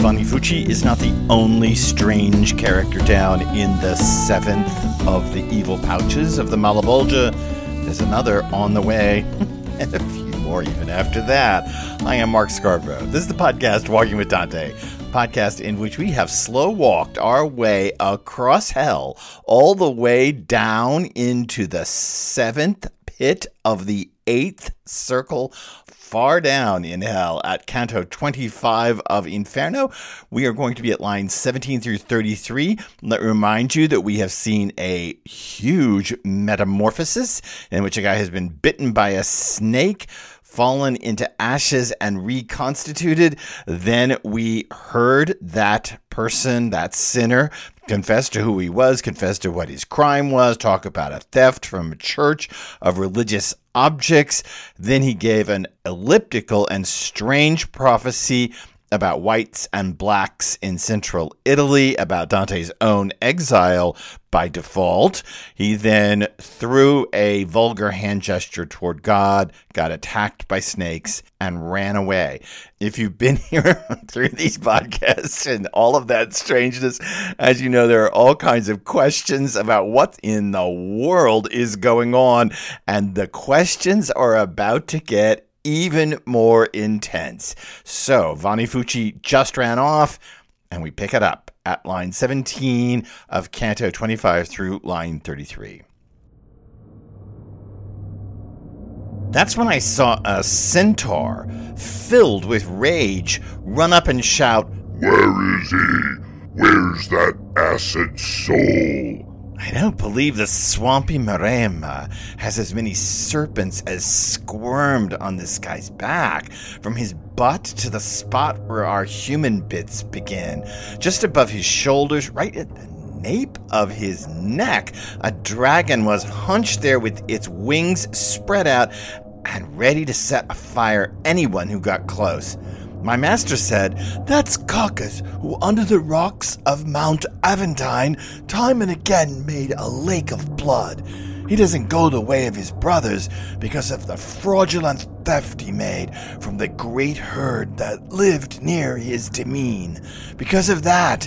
Bonifucci is not the only strange character down in the seventh of the evil pouches of the Malebolge. There's another on the way, and a few more even after that. I am Mark Scarborough. This is the podcast Walking with Dante, podcast in which we have slow walked our way across hell, all the way down into the seventh pit of the eighth circle, far down in hell at Canto 25 of Inferno. We are going to be at lines 17 through 33. Let me remind you that we have seen a huge metamorphosis in which a guy has been bitten by a snake, fallen into ashes and reconstituted. Then we heard that person, that sinner, confess to who he was, confess to what his crime was, talk about a theft from a church of religious objects. Then he gave an elliptical and strange prophecy about whites and blacks in central Italy, about Dante's own exile by default. He then threw a vulgar hand gesture toward God, got attacked by snakes, and ran away. If you've been here through these podcasts and all of that strangeness, as you know, there are all kinds of questions about what in the world is going on, and the questions are about to get even more intense. So Vanni Fucci just ran off, and we pick it up at line 17 of Canto 25 through line 33. That's when I saw a centaur, filled with rage, run up and shout, "Where is he? Where's that acid soul?" I don't believe the swampy Maremma has as many serpents as squirmed on this guy's back, from his butt to the spot where our human bits begin. Just above his shoulders, right at the nape of his neck, a dragon was hunched there with its wings spread out and ready to set afire anyone who got close. My master said, "That's Cacus, who under the rocks of Mount Aventine time and again made a lake of blood. He doesn't go the way of his brothers because of the fraudulent theft he made from the great herd that lived near his demesne. Because of that,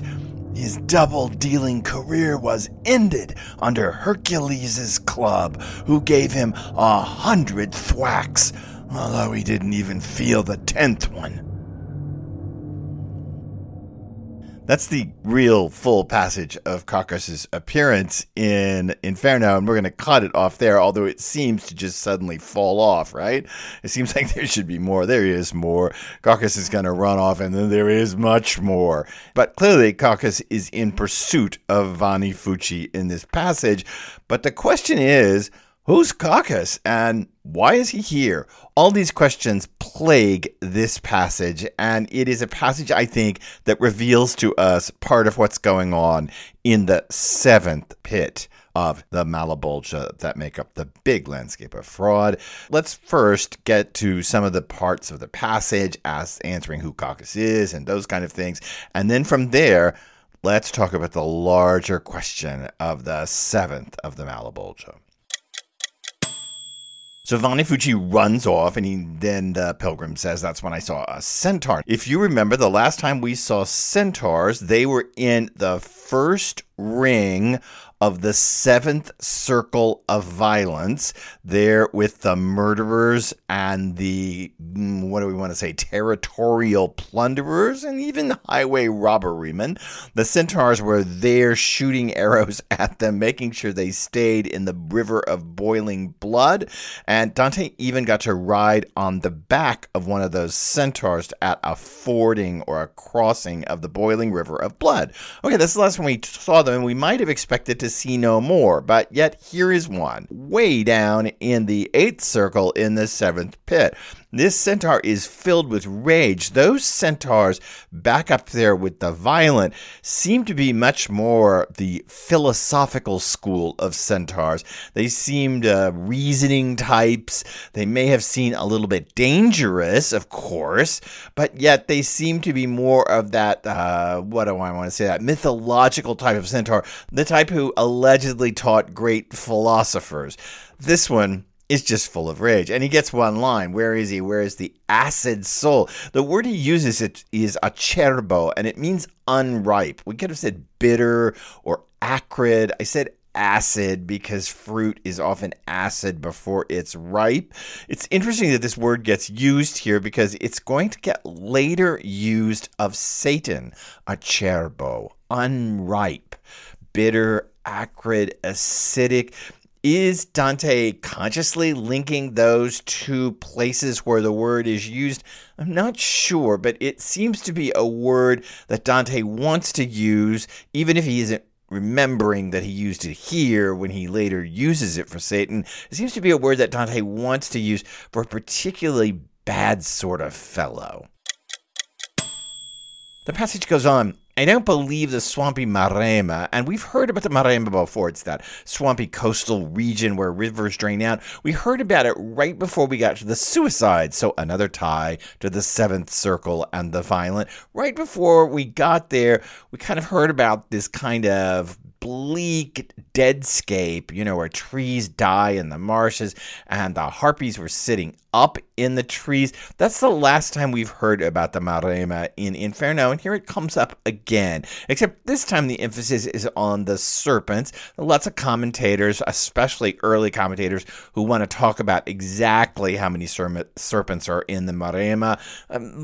his double-dealing career was ended under Hercules' club, who gave him 100 thwacks, although he didn't even feel the 10th one." That's the real full passage of Cacus' appearance in Inferno, and we're going to cut it off there, although it seems to just suddenly fall off, right? It seems like there should be more. There is more. Cacus is going to run off, and then there is much more. But clearly, Cacus is in pursuit of Vanni Fucci in this passage. But the question is, who's Cacus, and why is he here? All these questions plague this passage, and it is a passage, I think, that reveals to us part of what's going on in the seventh pit of the Malebolge that make up the big landscape of fraud. Let's first get to some of the parts of the passage, answering who Cacus is and those kind of things, and then from there, let's talk about the larger question of the seventh of the Malebolge. So Vanni Fucci runs off, and then the pilgrim says, "That's when I saw a centaur." If you remember, the last time we saw centaurs, they were in the first ring of the seventh circle of violence, there with the murderers and the, territorial plunderers and even highway robberymen. The centaurs were there shooting arrows at them, making sure they stayed in the river of boiling blood. And Dante even got to ride on the back of one of those centaurs at a fording or a crossing of the boiling river of blood. Okay, that's the last one we saw them, and we might have expected to see no more, but yet here is one way down in the eighth circle in the seventh pit. This centaur is filled with rage. Those centaurs back up there with the violent seem to be much more the philosophical school of centaurs. They seemed reasoning types. They may have seemed a little bit dangerous, of course, but yet they seem to be more of that, mythological type of centaur, the type who allegedly taught great philosophers. This one is just full of rage. And he gets one line. Where is he? Where is the acid soul? The word he uses it is acerbo, and it means unripe. We could have said bitter or acrid. I said acid because fruit is often acid before it's ripe. It's interesting that this word gets used here because it's going to get later used of Satan. Acerbo, unripe, bitter, acrid, acidic. Is Dante consciously linking those two places where the word is used? I'm not sure, but it seems to be a word that Dante wants to use, even if he isn't remembering that he used it here when he later uses it for Satan. It seems to be a word that Dante wants to use for a particularly bad sort of fellow. The passage goes on. I don't believe the swampy Maremma, and we've heard about the Maremma before. It's that swampy coastal region where rivers drain out. We heard about it right before we got to the suicide, so another tie to the seventh circle and the violent. Right before we got there, we kind of heard about this kind of bleak deadscape, you know, where trees die in the marshes, and the harpies were sitting up in the trees. That's the last time we've heard about the Maremma in Inferno, and here it comes up again, except this time the emphasis is on the serpents. Lots of commentators, especially early commentators, who want to talk about exactly how many serpents are in the Maremma.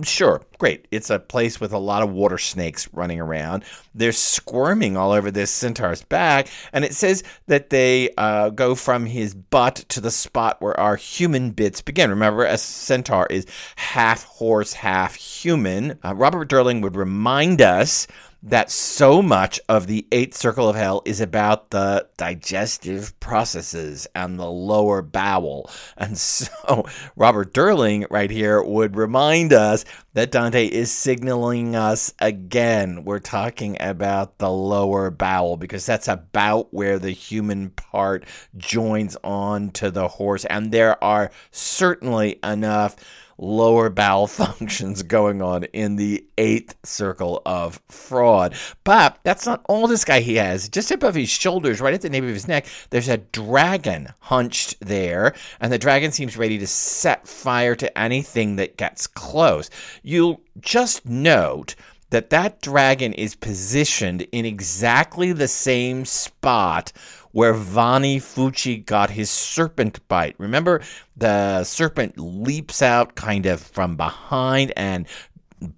Sure, great. It's a place with a lot of water snakes running around. They're squirming all over this centaur's back, and it says that they go from his butt to the spot where our human bits begin. Remember, a centaur is half horse, half human. Robert Durling would remind us that so much of the eighth circle of hell is about the digestive processes and the lower bowel. And so Robert Durling right here would remind us that Dante is signaling us again. We're talking about the lower bowel because that's about where the human part joins on to the horse. And there are certainly enough lower bowel functions going on in the eighth circle of fraud. But that's not all this guy he has. Just above his shoulders, right at the nape of his neck, there's a dragon hunched there, and the dragon seems ready to set fire to anything that gets close. You'll just note that that dragon is positioned in exactly the same spot where Vanni Fucci got his serpent bite. Remember, the serpent leaps out kind of from behind and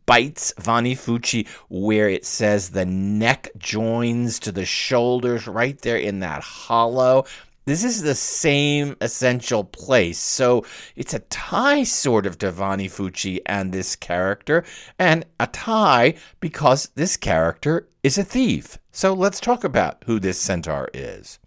bites Vanni Fucci where it says the neck joins to the shoulders, right there in that hollow. This is the same essential place, so it's a tie sort of to Vanni Fucci and this character, and a tie because this character is a thief. So let's talk about who this centaur is.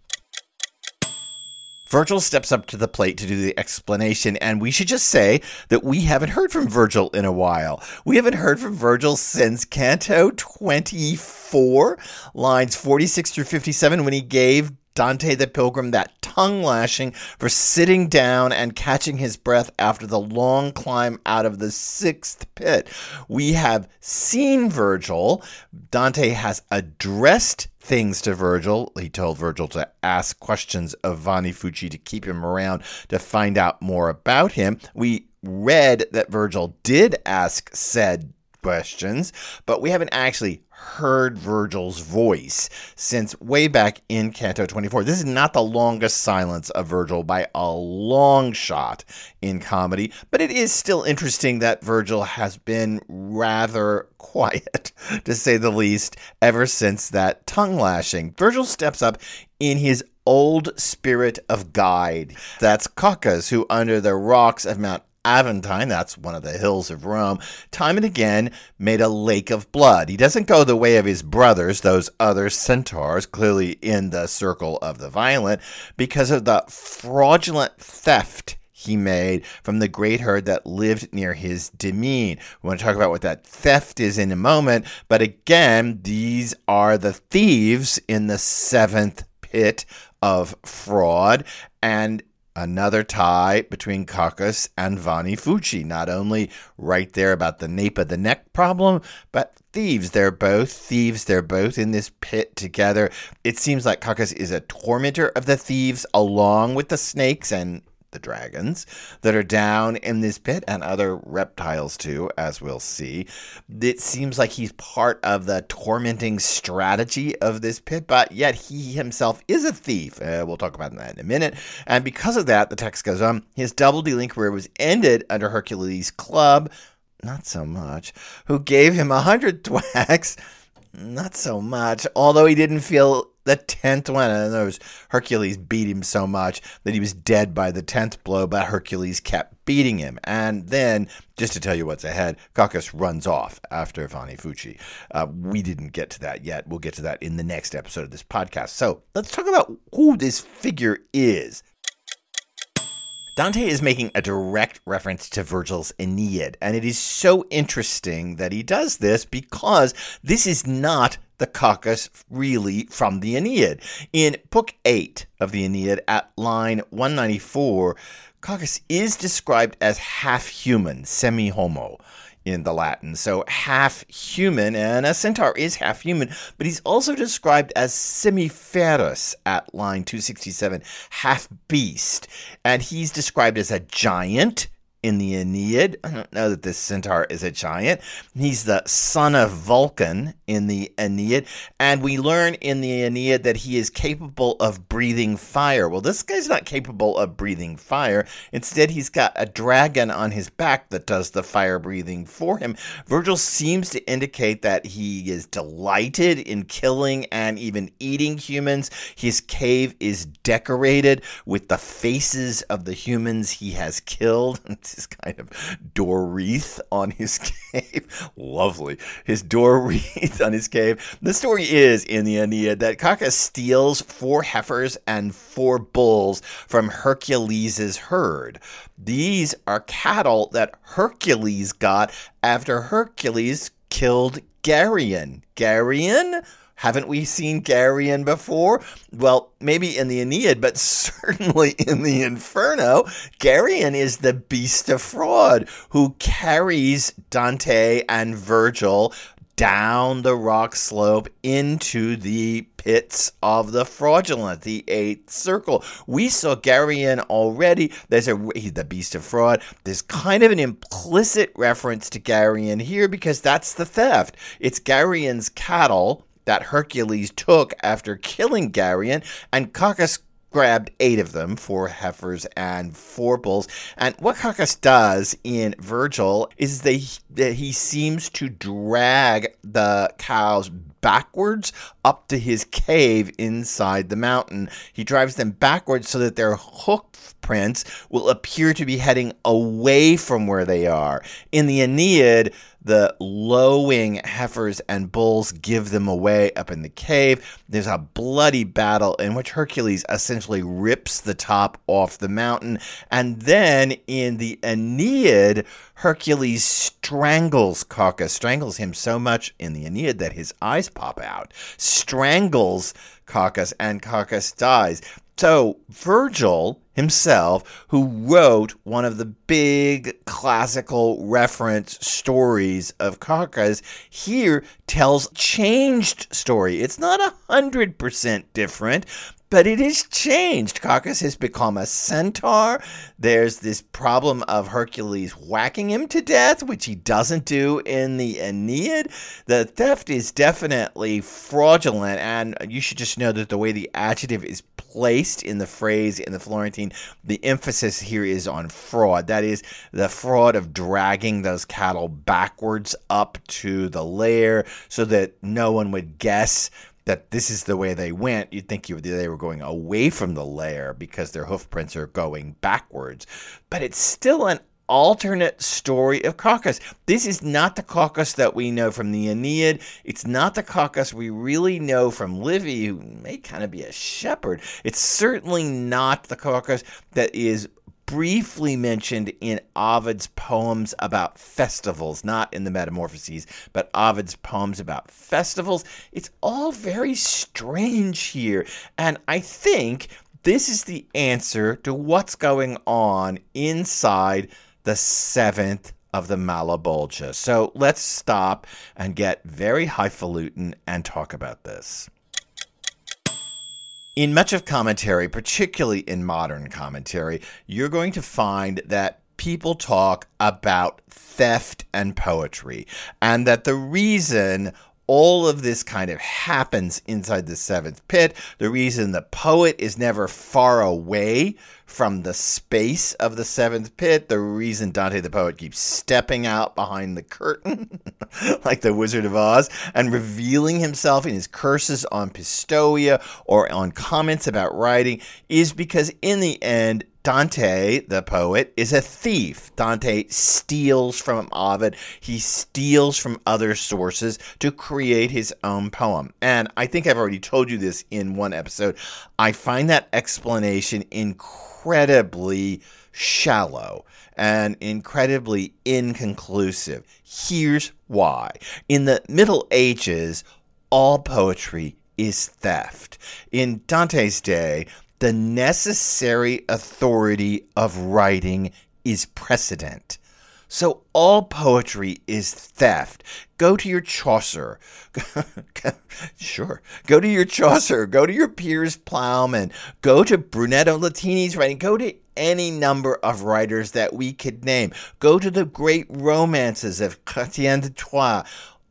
Virgil steps up to the plate to do the explanation, and we should just say that we haven't heard from Virgil in a while. We haven't heard from Virgil since Canto 24, lines 46 through 57, when he gave Dante the Pilgrim that tongue lashing for sitting down and catching his breath after the long climb out of the sixth pit. We have seen Virgil. Dante has addressed things to Virgil. He told Virgil to ask questions of Vanni Fucci to keep him around to find out more about him. We read that Virgil did ask said questions, but we haven't actually heard Virgil's voice since way back in Canto 24. This is not the longest silence of Virgil by a long shot in comedy, but it is still interesting that Virgil has been rather quiet, to say the least, ever since that tongue lashing. Virgil steps up in his old spirit of guide. That's Cacus, who under the rocks of Mount Aventine, that's one of the hills of Rome, time and again made a lake of blood. He doesn't go the way of his brothers, those other centaurs, clearly in the circle of the violent, because of the fraudulent theft he made from the great herd that lived near his demesne. We want to talk about what that theft is in a moment, but again, these are the thieves in the seventh pit of fraud, and another tie between Cacus and Vanni Fucci, not only right there about the nape of the neck problem, but thieves. They're both thieves. They're both in this pit together. It seems like Cacus is a tormentor of the thieves along with the snakes and the dragons that are down in this pit, and other reptiles too, as we'll see. It seems like he's part of the tormenting strategy of this pit, but yet he himself is a thief. We'll talk about that in a minute. And because of that, the text goes on, his double-dealing career was ended under Hercules' club, not so much, who gave him 100 thwacks, not so much, although he didn't feel the 10th one. In other words, Hercules beat him so much that he was dead by the 10th blow, but Hercules kept beating him. And then, just to tell you what's ahead, Cacus runs off after Vanni Fucci. We didn't get to that yet. We'll get to that in the next episode of this podcast. So let's talk about who this figure is. Dante is making a direct reference to Virgil's Aeneid, and it is so interesting that he does this because this is not the Cacus really from the Aeneid. In Book 8 of the Aeneid, at line 194, Cacus is described as half-human, semi-homo, in the Latin. So half-human, and a centaur is half-human, but he's also described as semiferus at line 267, half-beast. And he's described as a giant in the Aeneid. I don't know that this centaur is a giant. He's the son of Vulcan in the Aeneid. And we learn in the Aeneid that he is capable of breathing fire. Well, this guy's not capable of breathing fire. Instead, he's got a dragon on his back that does the fire breathing for him. Virgil seems to indicate that he is delighted in killing and even eating humans. His cave is decorated with the faces of the humans he has killed. This kind of door wreath on his cave. Lovely. His door wreath on his cave. The story is, in the Aeneid, that Cacus steals 4 heifers and 4 bulls from Hercules' herd. These are cattle that Hercules got after Hercules killed Geryon. Geryon? Haven't we seen Geryon before? Well, maybe in the Aeneid, but certainly in the Inferno. Geryon is the beast of fraud who carries Dante and Virgil down the rock slope into the pits of the fraudulent, the 8th circle. We saw Geryon already. He's the beast of fraud. There's kind of an implicit reference to Geryon here because that's the theft. It's Geryon's cattle that Hercules took after killing Geryon, and Cacus grabbed 8 of them, 4 heifers and 4 bulls. And what Cacus does in Virgil is that he seems to drag the cows backwards up to his cave inside the mountain. He drives them backwards so that their hoof prints will appear to be heading away from where they are. In the Aeneid, the lowing heifers and bulls give them away up in the cave. There's a bloody battle in which Hercules essentially rips the top off the mountain. And then in the Aeneid, Hercules strangles Cacus, strangles him so much in the Aeneid that his eyes pop out, strangles Cacus, and Cacus dies. So Virgil himself, who wrote one of the big classical reference stories of Cacus, here tells changed story. It's not 100% different, but it is changed. Cacus has become a centaur. There's this problem of Hercules whacking him to death, which he doesn't do in the Aeneid. The theft is definitely fraudulent, and you should just know that the way the adjective is placed in the phrase in the Florentine, the emphasis here is on fraud. That is, the fraud of dragging those cattle backwards up to the lair so that no one would guess that this is the way they went. You'd think they were going away from the lair because their hoof prints are going backwards. But it's still an alternate story of Cacus. This is not the Cacus that we know from the Aeneid. It's not the Cacus we really know from Livy, who may kind of be a shepherd. It's certainly not the Cacus that is briefly mentioned in Ovid's poems about festivals, not in the Metamorphoses, but Ovid's poems about festivals. It's all very strange here. And I think this is the answer to what's going on inside the 7th of the Malebolge. So let's stop and get very highfalutin and talk about this. In much of commentary, particularly in modern commentary, you're going to find that people talk about theft and poetry, and that the reason all of this kind of happens inside the seventh pit, the reason the poet is never far away from the space of the seventh pit, the reason Dante the poet keeps stepping out behind the curtain like the Wizard of Oz and revealing himself in his curses on Pistoia or on comments about writing, is because in the end, Dante, the poet, is a thief. Dante steals from Ovid. He steals from other sources to create his own poem. And I think I've already told you this in one episode. I find that explanation incredibly shallow and incredibly inconclusive. Here's why. In the Middle Ages, all poetry is theft. In Dante's day, the necessary authority of writing is precedent. So all poetry is theft. Go to your Chaucer. Sure. Go to your Chaucer. Go to your Piers Plowman. Go to Brunetto Latini's writing. Go to any number of writers that we could name. Go to the great romances of Chrétien de Troyes.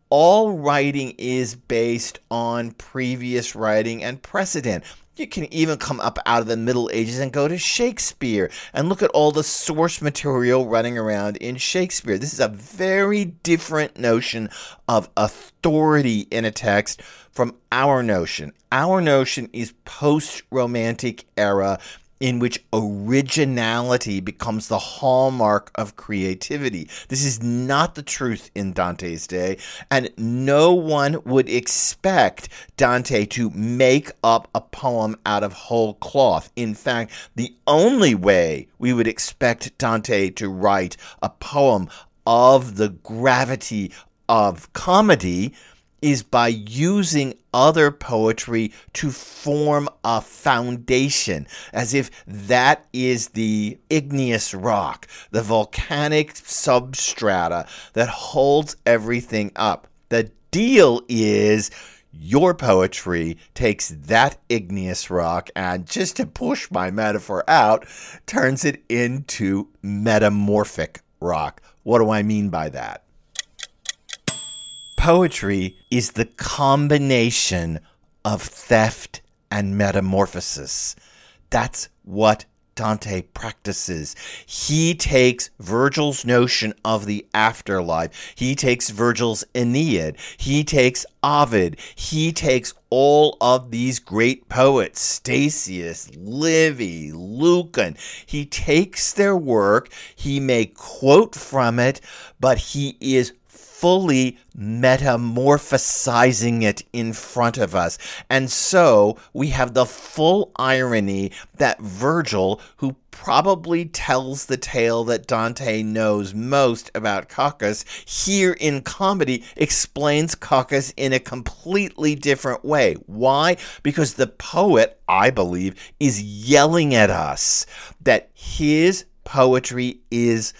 All writing is based on previous writing and precedent. You can even come up out of the Middle Ages and go to Shakespeare and look at all the source material running around in Shakespeare. This is a very different notion of authority in a text from our notion. Our notion is post-Romantic era, in which originality becomes the hallmark of creativity. This is not the truth in Dante's day, and no one would expect Dante to make up a poem out of whole cloth. In fact, the only way we would expect Dante to write a poem of the gravity of comedy is by using other poetry to form a foundation, as if that is the igneous rock, the volcanic substrata that holds everything up. The deal is your poetry takes that igneous rock and, just to push my metaphor out, turns it into metamorphic rock. What do I mean by that? Poetry is the combination of theft and metamorphosis. That's what Dante practices. He takes Virgil's notion of the afterlife. He takes Virgil's Aeneid. He takes Ovid. He takes all of these great poets, Statius, Livy, Lucan. He takes their work. He may quote from it, but he is fully metamorphosizing it in front of us. And so we have the full irony that Virgil, who probably tells the tale that Dante knows most about Cacus, here in comedy explains Cacus in a completely different way. Why? Because the poet, I believe, is yelling at us that his poetry is,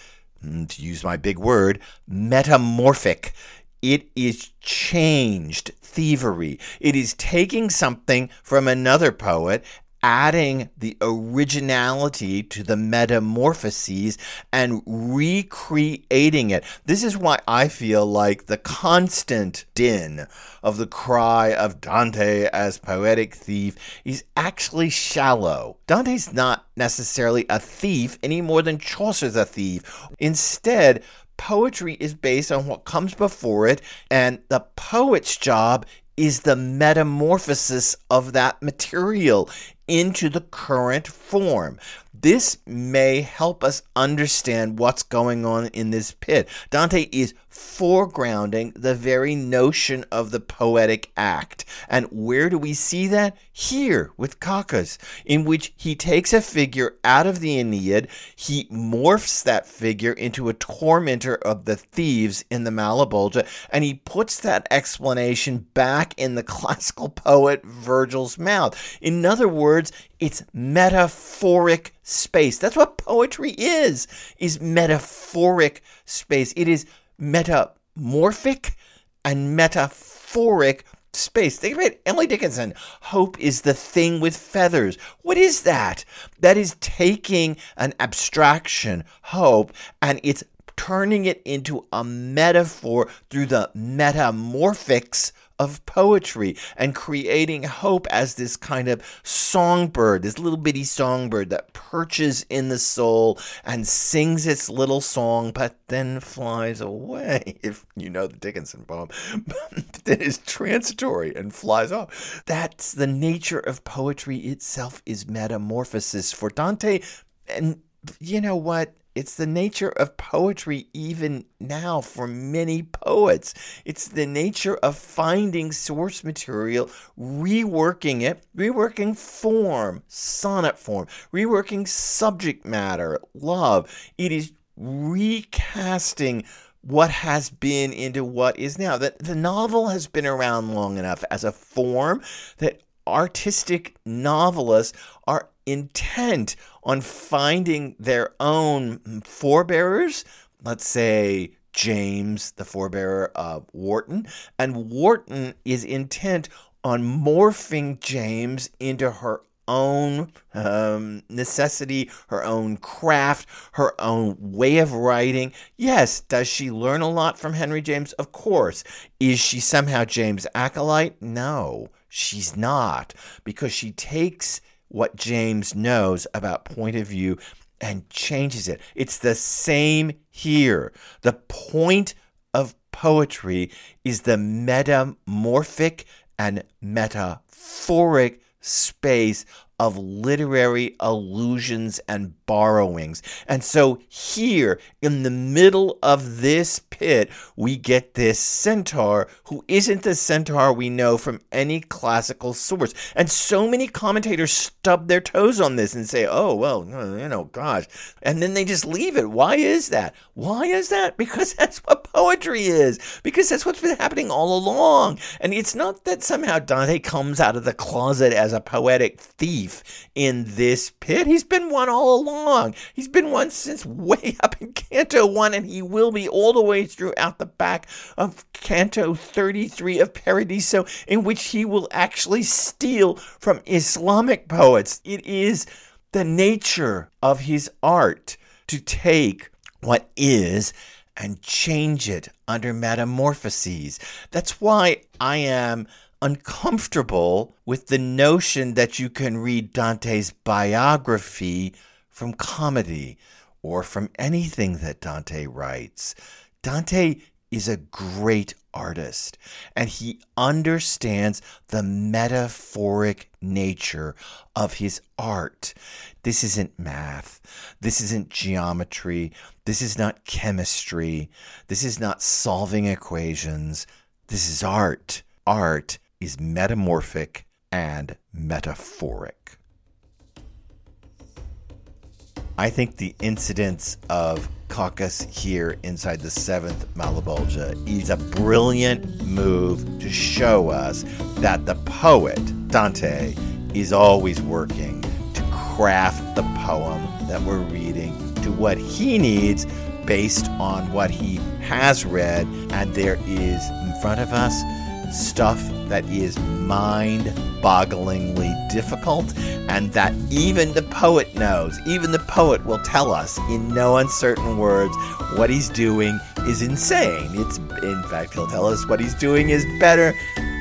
to use my big word, metamorphic. It is changed thievery. It is taking something from another poet, adding the originality to the metamorphoses and recreating it. This is why I feel like the constant din of the cry of Dante as poetic thief is actually shallow. Dante's not necessarily a thief any more than Chaucer's a thief. Instead, poetry is based on what comes before it, and the poet's job is the metamorphosis of that material into the current form. This may help us understand what's going on in this pit. Dante is foregrounding the very notion of the poetic act. And where do we see that? Here, with Cacus, in which he takes a figure out of the Aeneid, he morphs that figure into a tormentor of the thieves in the Malebolge, and he puts that explanation back in the classical poet Virgil's mouth. In other words, it's metaphoric space. That's what poetry is metaphoric space. It is metamorphic and metaphoric space. Think about Emily Dickinson. Hope is the thing with feathers. What is that? That is taking an abstraction, hope, and it's turning it into a metaphor through the metamorphics of poetry and creating hope as this kind of songbird, this little bitty songbird that perches in the soul and sings its little song, but then flies away, if you know the Dickinson poem, that is transitory and flies off. That's the nature of poetry itself, is metamorphosis for Dante. And you know what? It's the nature of poetry even now for many poets. It's the nature of finding source material, reworking it, reworking form, sonnet form, reworking subject matter, love. It is recasting what has been into what is now. That the novel has been around long enough as a form that artistic novelists are intent on finding their own forebearers, let's say James, the forebearer of Wharton, and Wharton is intent on morphing James into her own necessity, her own craft, her own way of writing. Yes, does she learn a lot from Henry James? Of course. Is she somehow James' acolyte? No, she's not, because she takes what James knows about point of view and changes it. It's the same here. The point of poetry is the metamorphic and metaphoric space of literary allusions and borrowings. And so here, in the middle of this pit, we get this centaur who isn't the centaur we know from any classical source. And so many commentators stub their toes on this and say, oh, well, you know, gosh. And then they just leave it. Why is that? Why is that? Because that's what poetry is. Because that's what's been happening all along. And it's not that somehow Dante comes out of the closet as a poetic thief in this pit. He's been one all along. He's been one since way up in Canto 1, and he will be all the way throughout the back of Canto 33 of Paradiso, in which he will actually steal from Islamic poets. It is the nature of his art to take what is and change it under metamorphoses. That's why I am uncomfortable with the notion that you can read Dante's biography from comedy or from anything that Dante writes. Dante is a great artist, and he understands the metaphoric nature of his art. This isn't math. This isn't geometry. This is not chemistry. This is not solving equations. This is art. Art is metamorphic and metaphoric. I think the incidence of Cacus here inside the 7th Malebolge is a brilliant move to show us that the poet, Dante, is always working to craft the poem that we're reading to what he needs based on what he has read, and there is in front of us stuff that is mind-bogglingly difficult, and that even the poet knows. Even the poet will tell us in no uncertain words what he's doing is insane. In fact, he'll tell us what he's doing is better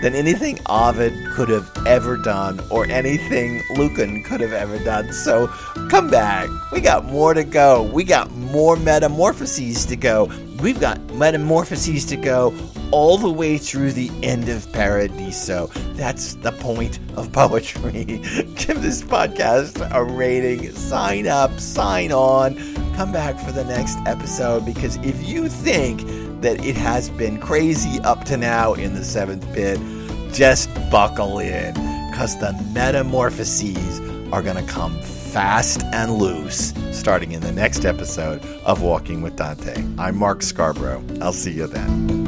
than anything Ovid could have ever done or anything Lucan could have ever done. So come back. We got more to go. We got more metamorphoses to go. We've got metamorphoses to go all the way through the end of Paradiso. That's the point of poetry. Give this podcast a rating. Sign up. Sign on. Come back for the next episode, because if you think that it has been crazy up to now in the 7th pit, just buckle in, because the metamorphoses are going to come fast and loose starting in the next episode of Walking with Dante. I'm Mark Scarborough. I'll see you then.